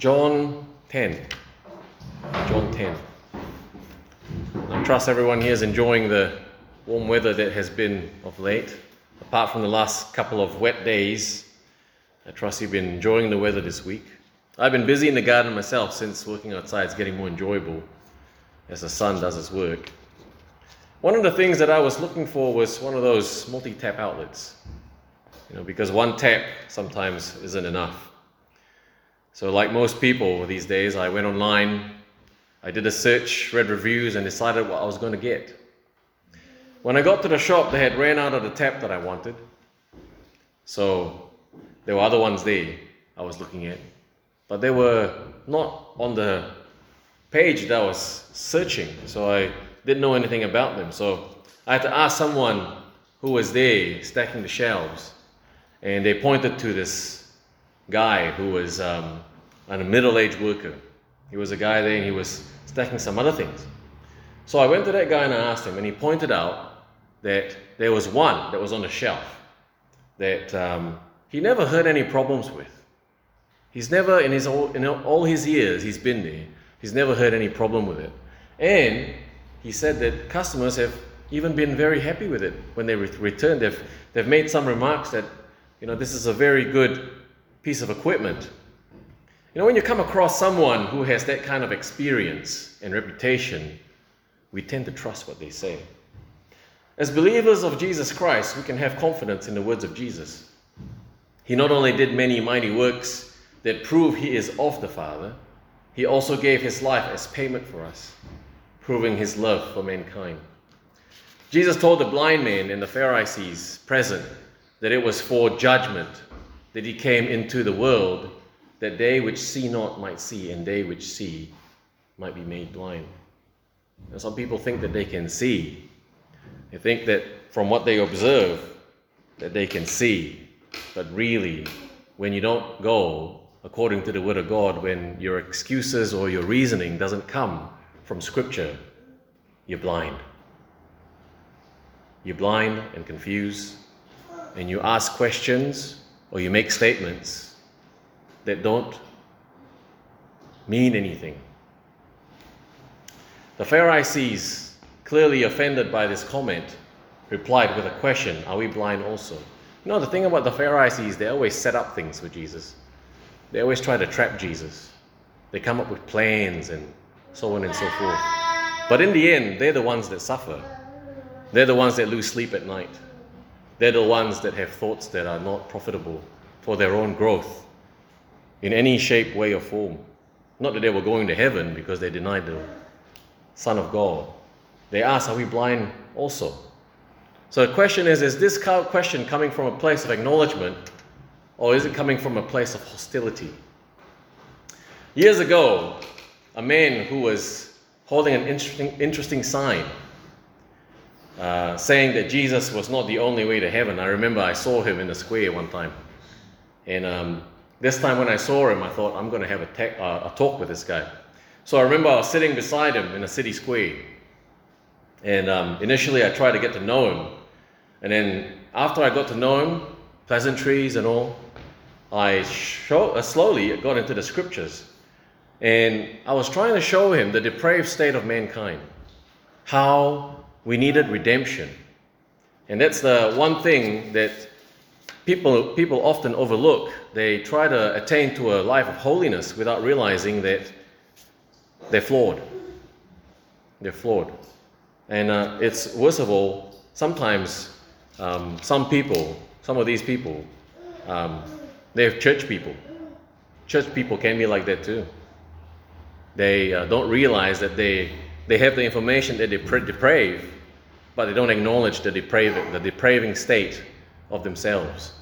John 10. I trust everyone here is enjoying the warm weather that has been of late. Apart from the last couple of wet days, I trust you've been enjoying the weather this week. I've been busy in the garden myself since working outside is getting more enjoyable as the sun does its work. One of the things that I was looking for was one of those multi-tap outlets, because one tap sometimes isn't enough. So like most people these days, I went online, I did a search, read reviews, and decided what I was going to get. When I got to the shop, they had ran out of the tap that I wanted. So there were other ones there I was looking at, but they were not on the page that I was searching, so I didn't know anything about them. So I had to ask someone who was there stacking the shelves, and they pointed to this guy who was a middle-aged worker. He was a guy there and he was stacking some other things. So I went to that guy and I asked him, and he pointed out that there was one that was on the shelf that he never heard any problems with. He's never, in all his years he's been there, he's never heard any problem with it. And he said that customers have even been very happy with it. When they returned, they've made some remarks that, this is a very good piece of equipment. When you come across someone who has that kind of experience and reputation, we tend to trust what they say. As believers of Jesus Christ, we can have confidence in the words of Jesus. He not only did many mighty works that prove he is of the Father, he also gave his life as payment for us, proving his love for mankind. Jesus told the blind man and the Pharisees present that it was for judgment that he came into the world, that they which see not might see, and they which see might be made blind. Now, some people think that they can see. They think that from what they observe that they can see. But really, when you don't go according to the Word of God, when your excuses or your reasoning doesn't come from Scripture, you're blind. You're blind and confused, and you ask questions or you make statements that don't mean anything. The Pharisees, clearly offended by this comment, replied with a question: are we blind also? The thing about the Pharisees, they always set up things for Jesus. They always try to trap Jesus. They come up with plans and so on and so forth. But in the end, they're the ones that suffer. They're the ones that lose sleep at night. They're the ones that have thoughts that are not profitable for their own growth in any shape, way or form. Not that they were going to heaven because they denied the Son of God. They asked, are we blind also? So the question is this question coming from a place of acknowledgement, or is it coming from a place of hostility? Years ago, a man who was holding an interesting sign saying that Jesus was not the only way to heaven. I remember I saw him in the square one time. And this time when I saw him, I thought, I'm going to have a talk with this guy. So I remember I was sitting beside him in a city square. And initially I tried to get to know him. And then after I got to know him, pleasantries and all, I slowly got into the Scriptures. And I was trying to show him the depraved state of mankind, how we needed redemption. And that's the one thing that people often overlook. They try to attain to a life of holiness without realizing that they're flawed. And it's worse of all, sometimes some of these people, they're church people. Church people can be like that too. They don't realize that they have the information that they deprave, but they don't acknowledge the depraving state of themselves.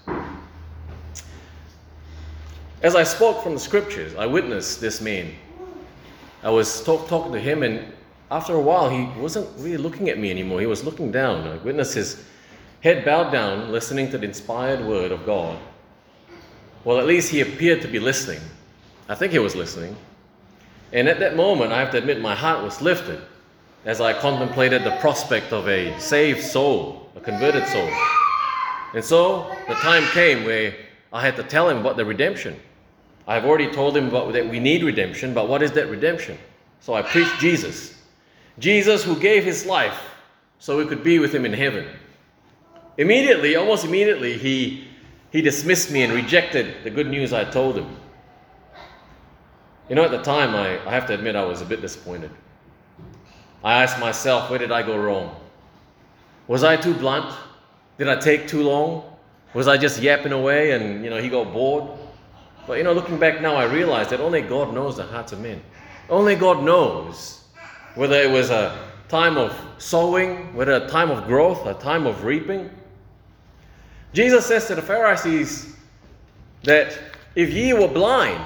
As I spoke from the Scriptures, I witnessed this man. I was talking to him, and after a while he wasn't really looking at me anymore. He was looking down. I witnessed his head bowed down, listening to the inspired Word of God. Well, at least he appeared to be listening. I think he was listening. And at that moment, I have to admit, my heart was lifted as I contemplated the prospect of a saved soul, a converted soul. And so the time came where I had to tell him about the redemption. I've already told him about that we need redemption, but what is that redemption? So I preached Jesus. Jesus who gave his life so we could be with him in heaven. Immediately, almost immediately, he dismissed me and rejected the good news I told him. You know, at the time, I have to admit I was a bit disappointed. I asked myself, where did I go wrong? Was I too blunt? Did I take too long? Was I just yapping away and, he got bored? But, looking back now, I realized that only God knows the hearts of men. Only God knows whether it was a time of sowing, whether a time of growth, a time of reaping. Jesus says to the Pharisees that if ye were blind,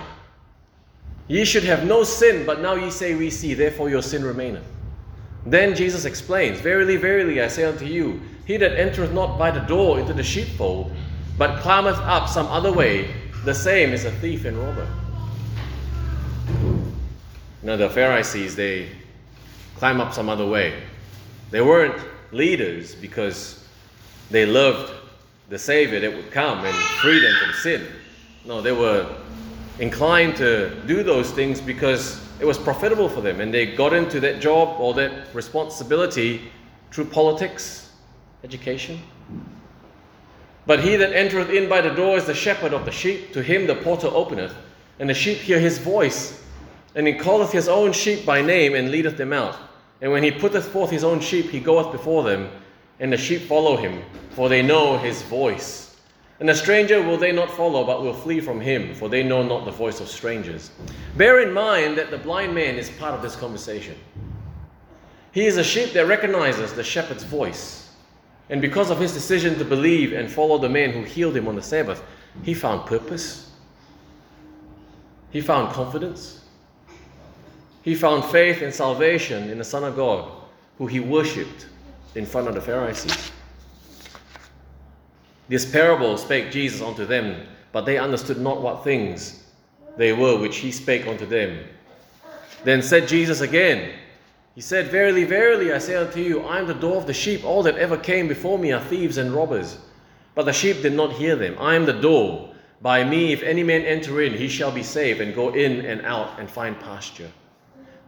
ye should have no sin, but now ye say we see, therefore your sin remaineth. Then Jesus explains, Verily, verily, I say unto you, he that entereth not by the door into the sheepfold, but climbeth up some other way, the same is a thief and robber. The Pharisees, they climb up some other way. They weren't leaders because they loved the Savior that would come and free them from sin. No, they were inclined to do those things because it was profitable for them, and they got into that job or that responsibility through politics, education. But he that entereth in by the door is the shepherd of the sheep. To him the porter openeth, and the sheep hear his voice. And he calleth his own sheep by name, and leadeth them out. And when he putteth forth his own sheep, he goeth before them, and the sheep follow him, for they know his voice. And a stranger will they not follow, but will flee from him, for they know not the voice of strangers. Bear in mind that the blind man is part of this conversation. He is a sheep that recognizes the shepherd's voice. And because of his decision to believe and follow the man who healed him on the Sabbath, he found purpose. He found confidence. He found faith and salvation in the Son of God, who he worshipped in front of the Pharisees. This parable spake Jesus unto them, but they understood not what things they were which he spake unto them. Then said Jesus again, he said, Verily, verily, I say unto you, I am the door of the sheep. All that ever came before me are thieves and robbers. But the sheep did not hear them. I am the door. By me, if any man enter in, he shall be saved, and go in and out and find pasture.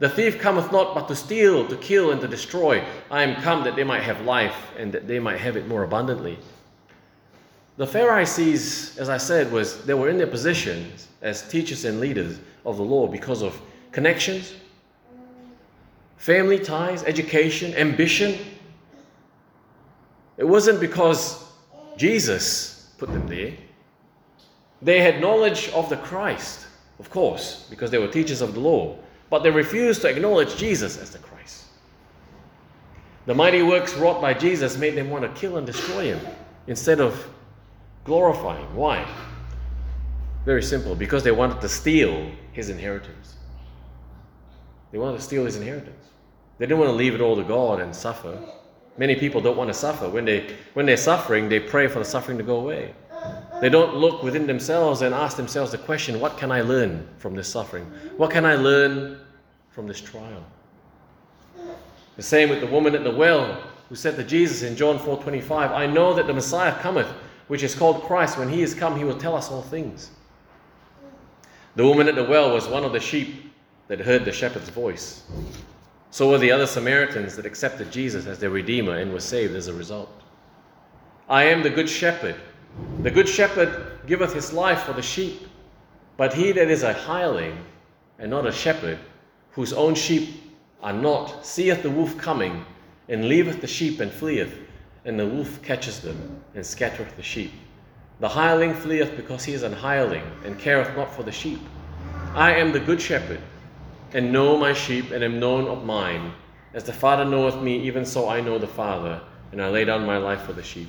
The thief cometh not but to steal, to kill, and to destroy. I am come that they might have life, and that they might have it more abundantly. The Pharisees, as I said, they were in their positions as teachers and leaders of the law because of connections, family ties, education, ambition. It wasn't because Jesus put them there. They had knowledge of the Christ, of course, because they were teachers of the law. But they refused to acknowledge Jesus as the Christ. The mighty works wrought by Jesus made them want to kill and destroy him instead of glorifying. Why? Very simple. Because they wanted to steal his inheritance. They wanted to steal his inheritance. They didn't want to leave it all to God and suffer. Many people don't want to suffer. When they're suffering, they pray for the suffering to go away. They don't look within themselves and ask themselves the question, what can I learn from this suffering? What can I learn from this trial? The same with the woman at the well who said to Jesus in John 4:25, I know that the Messiah cometh, which is called Christ. When he is come, he will tell us all things. The woman at the well was one of the sheep that heard the shepherd's voice. So were the other Samaritans that accepted Jesus as their Redeemer and were saved as a result. I am the good shepherd. The good shepherd giveth his life for the sheep, but he that is a hireling and not a shepherd, whose own sheep are not, seeth the wolf coming, and leaveth the sheep and fleeth, and the wolf catches them and scattereth the sheep. The hireling fleeth because he is an hireling, and careth not for the sheep. I am the good shepherd, and know my sheep, and am known of mine. As the Father knoweth me, even so I know the Father, and I lay down my life for the sheep.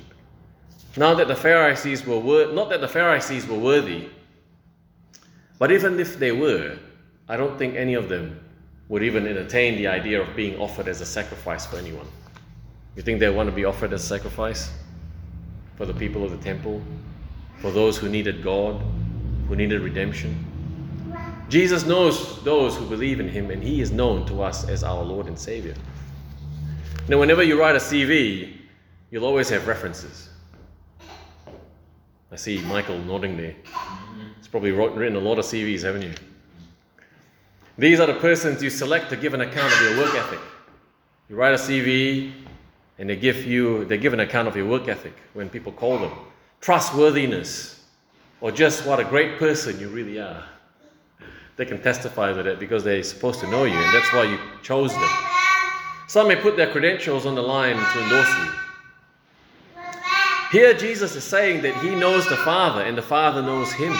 Not that the Pharisees were worthy, but even if they were, I don't think any of them would even entertain the idea of being offered as a sacrifice for anyone. You think they want to be offered as a sacrifice for the people of the temple, for those who needed God, who needed redemption? Jesus knows those who believe in him, and he is known to us as our Lord and Savior. Now, whenever you write a CV, you'll always have references. I see Michael nodding there. It's probably written a lot of CVs, haven't you? These are the persons you select to give an account of your work ethic. You write a CV and they give an account of your work ethic when people call them. Trustworthiness, or just what a great person you really are. They can testify to that because they're supposed to know you, and that's why you chose them. Some may put their credentials on the line to endorse you. Here Jesus is saying that he knows the Father and the Father knows him.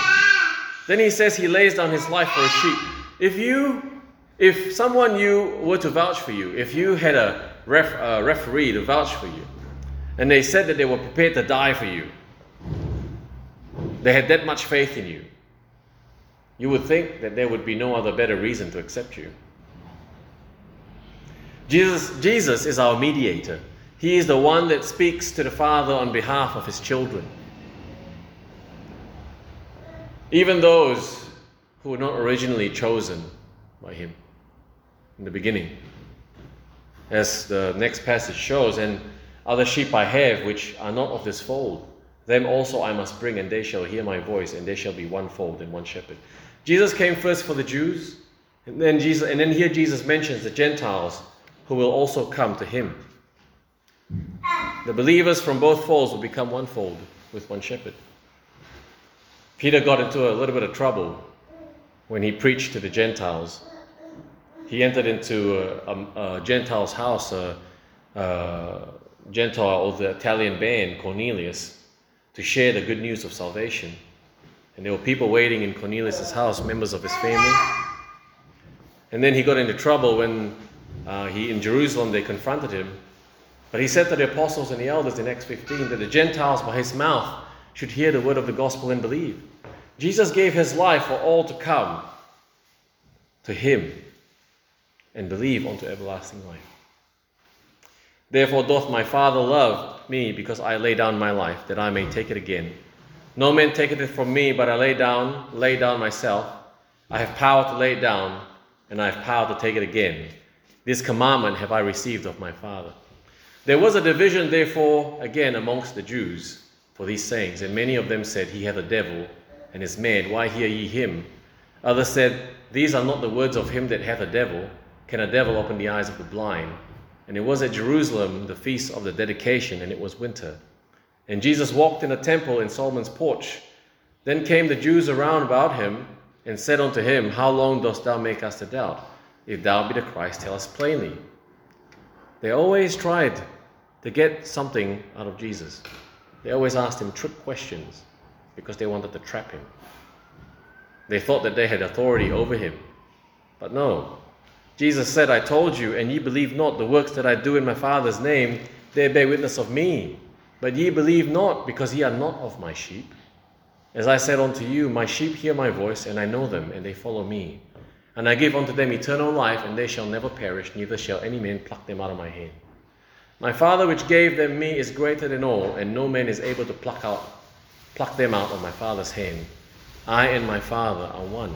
Then he says he lays down his life for his sheep. If someone you were to vouch for you, if you had a referee to vouch for you, and they said that they were prepared to die for you, they had that much faith in you, you would think that there would be no other better reason to accept you. Jesus is our mediator. He is the one that speaks to the Father on behalf of his children. Even those who were not originally chosen by him in the beginning, as the next passage shows, and other sheep I have which are not of this fold, them also I must bring, and they shall hear my voice, and they shall be one fold and one shepherd. Jesus came first for the Jews, and then here Jesus mentions the Gentiles who will also come to him. The believers from both folds will become one fold with one shepherd. Peter got into a little bit of trouble when he preached to the Gentiles. He entered into a Gentile's house, a Gentile of the Italian band, Cornelius, to share the good news of salvation. And there were people waiting in Cornelius' house, members of his family. And then he got into trouble when in Jerusalem they confronted him. But he said to the apostles and the elders in Acts 15 that the Gentiles by his mouth should hear the word of the gospel and believe. Jesus gave his life for all to come to him and believe unto everlasting life. Therefore doth my Father love me, because I lay down my life, that I may take it again. No man taketh it from me, but I lay down myself. I have power to lay it down, and I have power to take it again. This commandment have I received of my Father. There was a division, therefore, again amongst the Jews for these sayings, and many of them said, He hath a devil, and is mad. Why hear ye him? Others said, These are not the words of him that hath a devil. Can a devil open the eyes of the blind? And it was at Jerusalem, the feast of the dedication, and it was winter. And Jesus walked in the temple in Solomon's porch. Then came the Jews around about him, and said unto him, How long dost thou make us to doubt? If thou be the Christ, tell us plainly. They always tried to get something out of Jesus. They always asked him trick questions because they wanted to trap him. They thought that they had authority over him. But no. Jesus said, I told you, and ye believe not. The works that I do in my Father's name, they bear witness of me. But ye believe not, because ye are not of my sheep. As I said unto you, my sheep hear my voice, and I know them, and they follow me. And I give unto them eternal life, and they shall never perish, neither shall any man pluck them out of my hand. My Father which gave them me is greater than all, and no man is able to pluck them out of my Father's hand. I and my Father are one.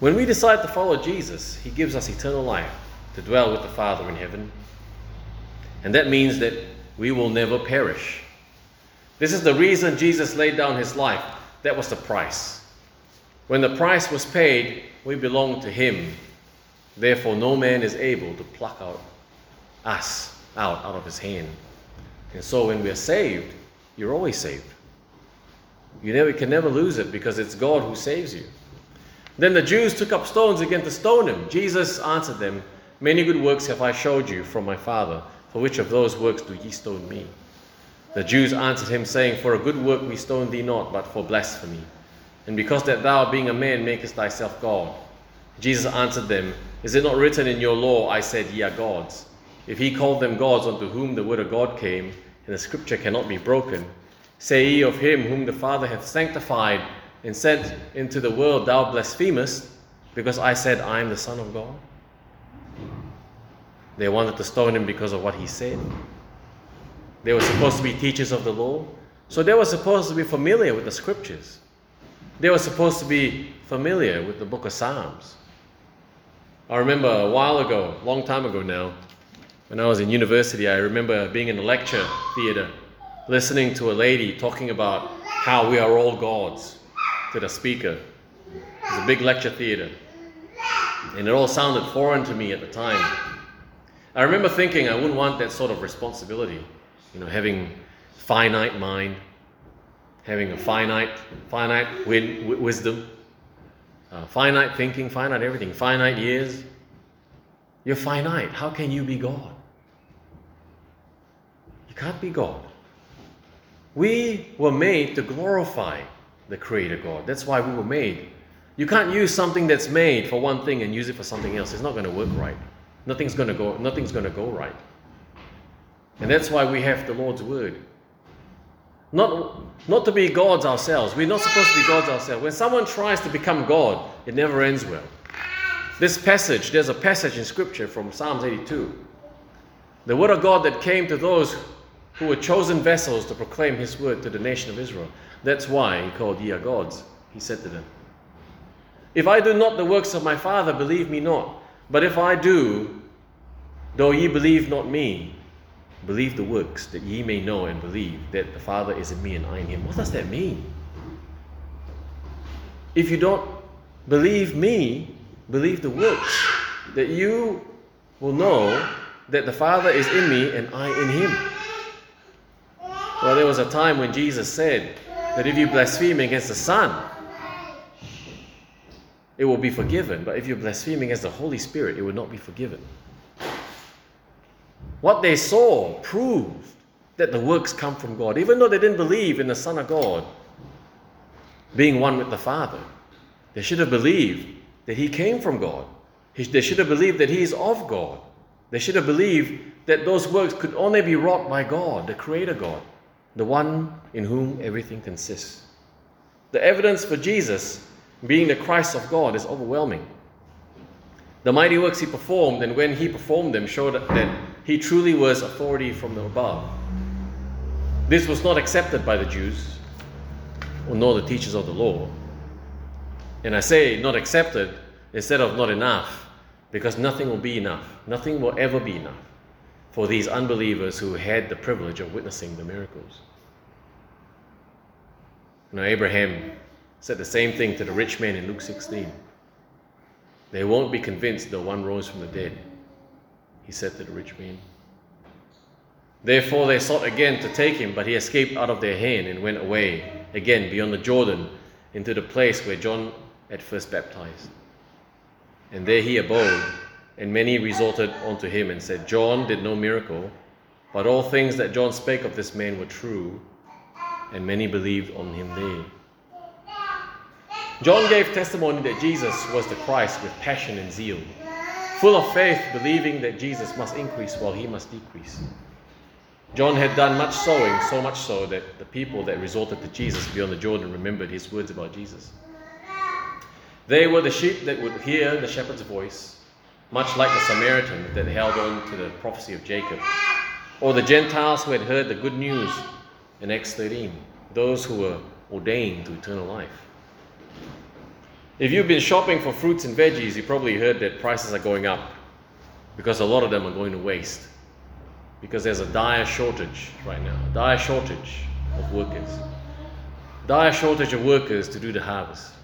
When we decide to follow Jesus, he gives us eternal life to dwell with the Father in heaven. And that means that we will never perish. This is the reason Jesus laid down his life. That was the price. When the price was paid, we belong to him. Therefore, no man is able to pluck out us out of his hand. And so when we are saved, you're always saved. You can never lose it, because it's God who saves you. Then the Jews took up stones again to stone him. Jesus answered them, Many good works have I showed you from my Father. For which of those works do ye stone me? The Jews answered him, saying, For a good work we stone thee not, but for blasphemy, and because that thou, being a man, makest thyself God. Jesus answered them, Is it not written in your law, I said, Ye are gods? If he called them gods unto whom the word of God came, and the scripture cannot be broken, say ye of him whom the Father hath sanctified and sent into the world, Thou blasphemest, because I said, I am the Son of God? They wanted to stone him because of what he said. They were supposed to be teachers of the law, so they were supposed to be familiar with the scriptures. They were supposed to be familiar with the book of Psalms. I remember a while ago, long time ago now, when I was in university, I remember being in a lecture theater, listening to a lady talking about how we are all gods. to the speaker. It was a big lecture theater. And it all sounded foreign to me at the time. I remember thinking I wouldn't want that sort of responsibility. You know, having a finite mind, having a finite wisdom, finite thinking, finite everything, finite years. You're finite. How can you be God? You can't be God. We were made to glorify the Creator God. That's why we were made. You can't use something that's made for one thing and use it for something else. It's not going to work right. Nothing's going to go right. And that's why we have the Lord's Word. Not to be gods ourselves. We're not supposed to be gods ourselves. When someone tries to become God, it never ends well. There's a passage in Scripture from Psalms 82. The Word of God that came to those who were chosen vessels to proclaim His Word to the nation of Israel. That's why He called ye are gods. He said to them, "If I do not the works of my Father, believe me not. But if I do, though ye believe not me, believe the works, that ye may know and believe that the Father is in me and I in him." What does that mean? If you don't believe me, believe the works, that you will know that the Father is in me and I in him. Well, there was a time when Jesus said that if you blaspheme against the Son, it will be forgiven, but if you're blaspheming as the Holy Spirit, it will not be forgiven. What they saw proved that the works come from God, even though they didn't believe in the Son of God being one with the Father. They should have believed that He came from God. They should have believed that He is of God. They should have believed that those works could only be wrought by God, the Creator God, the one in whom everything consists. The evidence for Jesus being the Christ of God is overwhelming. The mighty works He performed, and when He performed them, showed that He truly was authority from above. This was not accepted by the Jews, nor the teachers of the law. And I say not accepted instead of not enough, because nothing will be enough. Nothing will ever be enough for these unbelievers who had the privilege of witnessing the miracles. Now Abraham said the same thing to the rich man in Luke 16. "They won't be convinced though one rose from the dead," he said to the rich man. "Therefore they sought again to take him, but he escaped out of their hand and went away again beyond the Jordan into the place where John at first baptized. And there he abode, and many resorted unto him and said, John did no miracle, but all things that John spake of this man were true, and many believed on him there." John gave testimony that Jesus was the Christ with passion and zeal, full of faith, believing that Jesus must increase while he must decrease. John had done much sowing, so much so that the people that resorted to Jesus beyond the Jordan remembered his words about Jesus. They were the sheep that would hear the shepherd's voice, much like the Samaritan that held on to the prophecy of Jacob, or the Gentiles who had heard the good news in Acts 13, those who were ordained to eternal life. If you've been shopping for fruits and veggies, you probably heard that prices are going up because a lot of them are going to waste, because there's a dire shortage right now, a dire shortage of workers, to do the harvest.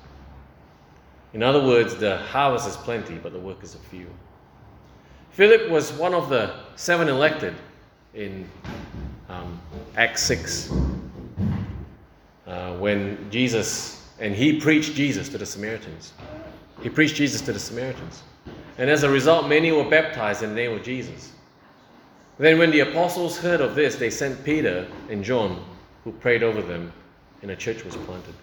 In other words, the harvest is plenty, but the workers are few. Philip was one of the 7 elected in Acts 6 when Jesus... And he preached Jesus to the Samaritans. And as a result, many were baptized in the name of Jesus. Then when the apostles heard of this, they sent Peter and John, who prayed over them, and a church was planted.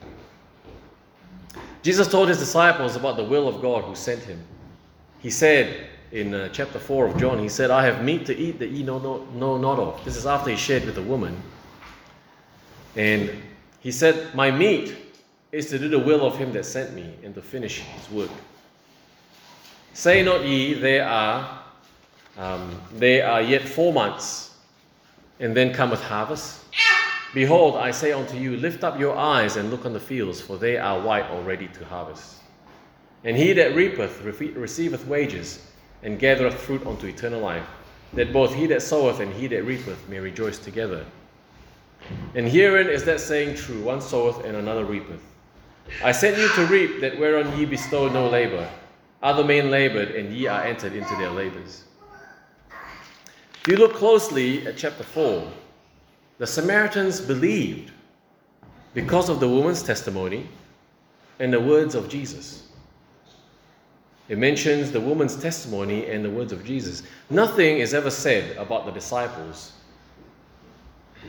Jesus told his disciples about the will of God who sent him. He said in chapter 4 of John, he said, "I have meat to eat that ye know not of." This is after he shared with a woman. And he said, "My meat is to do the will of him that sent me, and to finish his work. Say not ye, there are yet 4 months, and then cometh harvest. Behold, I say unto you, lift up your eyes and look on the fields, for they are white already to harvest. And he that reapeth receiveth wages, and gathereth fruit unto eternal life, that both he that soweth and he that reapeth may rejoice together. And herein is that saying true, one soweth and another reapeth. I sent you to reap that whereon ye bestow no labour. Other men laboured, and ye are entered into their labours. If you look closely at chapter 4, the Samaritans believed because of the woman's testimony and the words of Jesus. It mentions the woman's testimony and the words of Jesus. Nothing is ever said about the disciples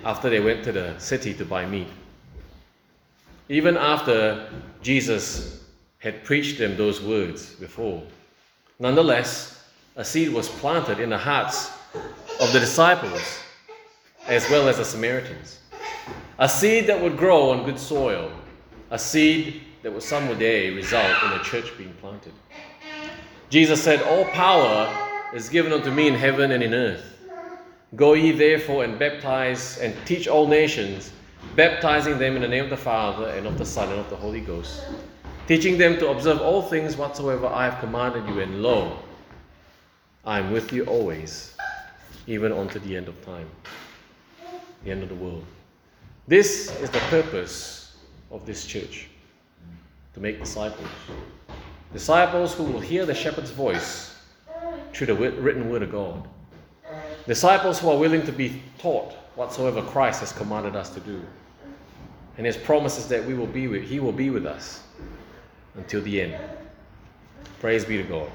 after they went to the city to buy meat. Even after Jesus had preached them those words before. Nonetheless, a seed was planted in the hearts of the disciples as well as the Samaritans. A seed that would grow on good soil. A seed that would someday result in a church being planted. Jesus said, "All power is given unto me in heaven and in earth. Go ye therefore and baptize and teach all nations, baptizing them in the name of the Father and of the Son and of the Holy Ghost, teaching them to observe all things whatsoever I have commanded you. And lo, I am with you always, even unto the end of time," the end of the world. This is the purpose of this church, to make disciples. Disciples who will hear the shepherd's voice through the written word of God. Disciples who are willing to be taught whatsoever Christ has commanded us to do. And His promises that He will be with us until the end. Praise be to God.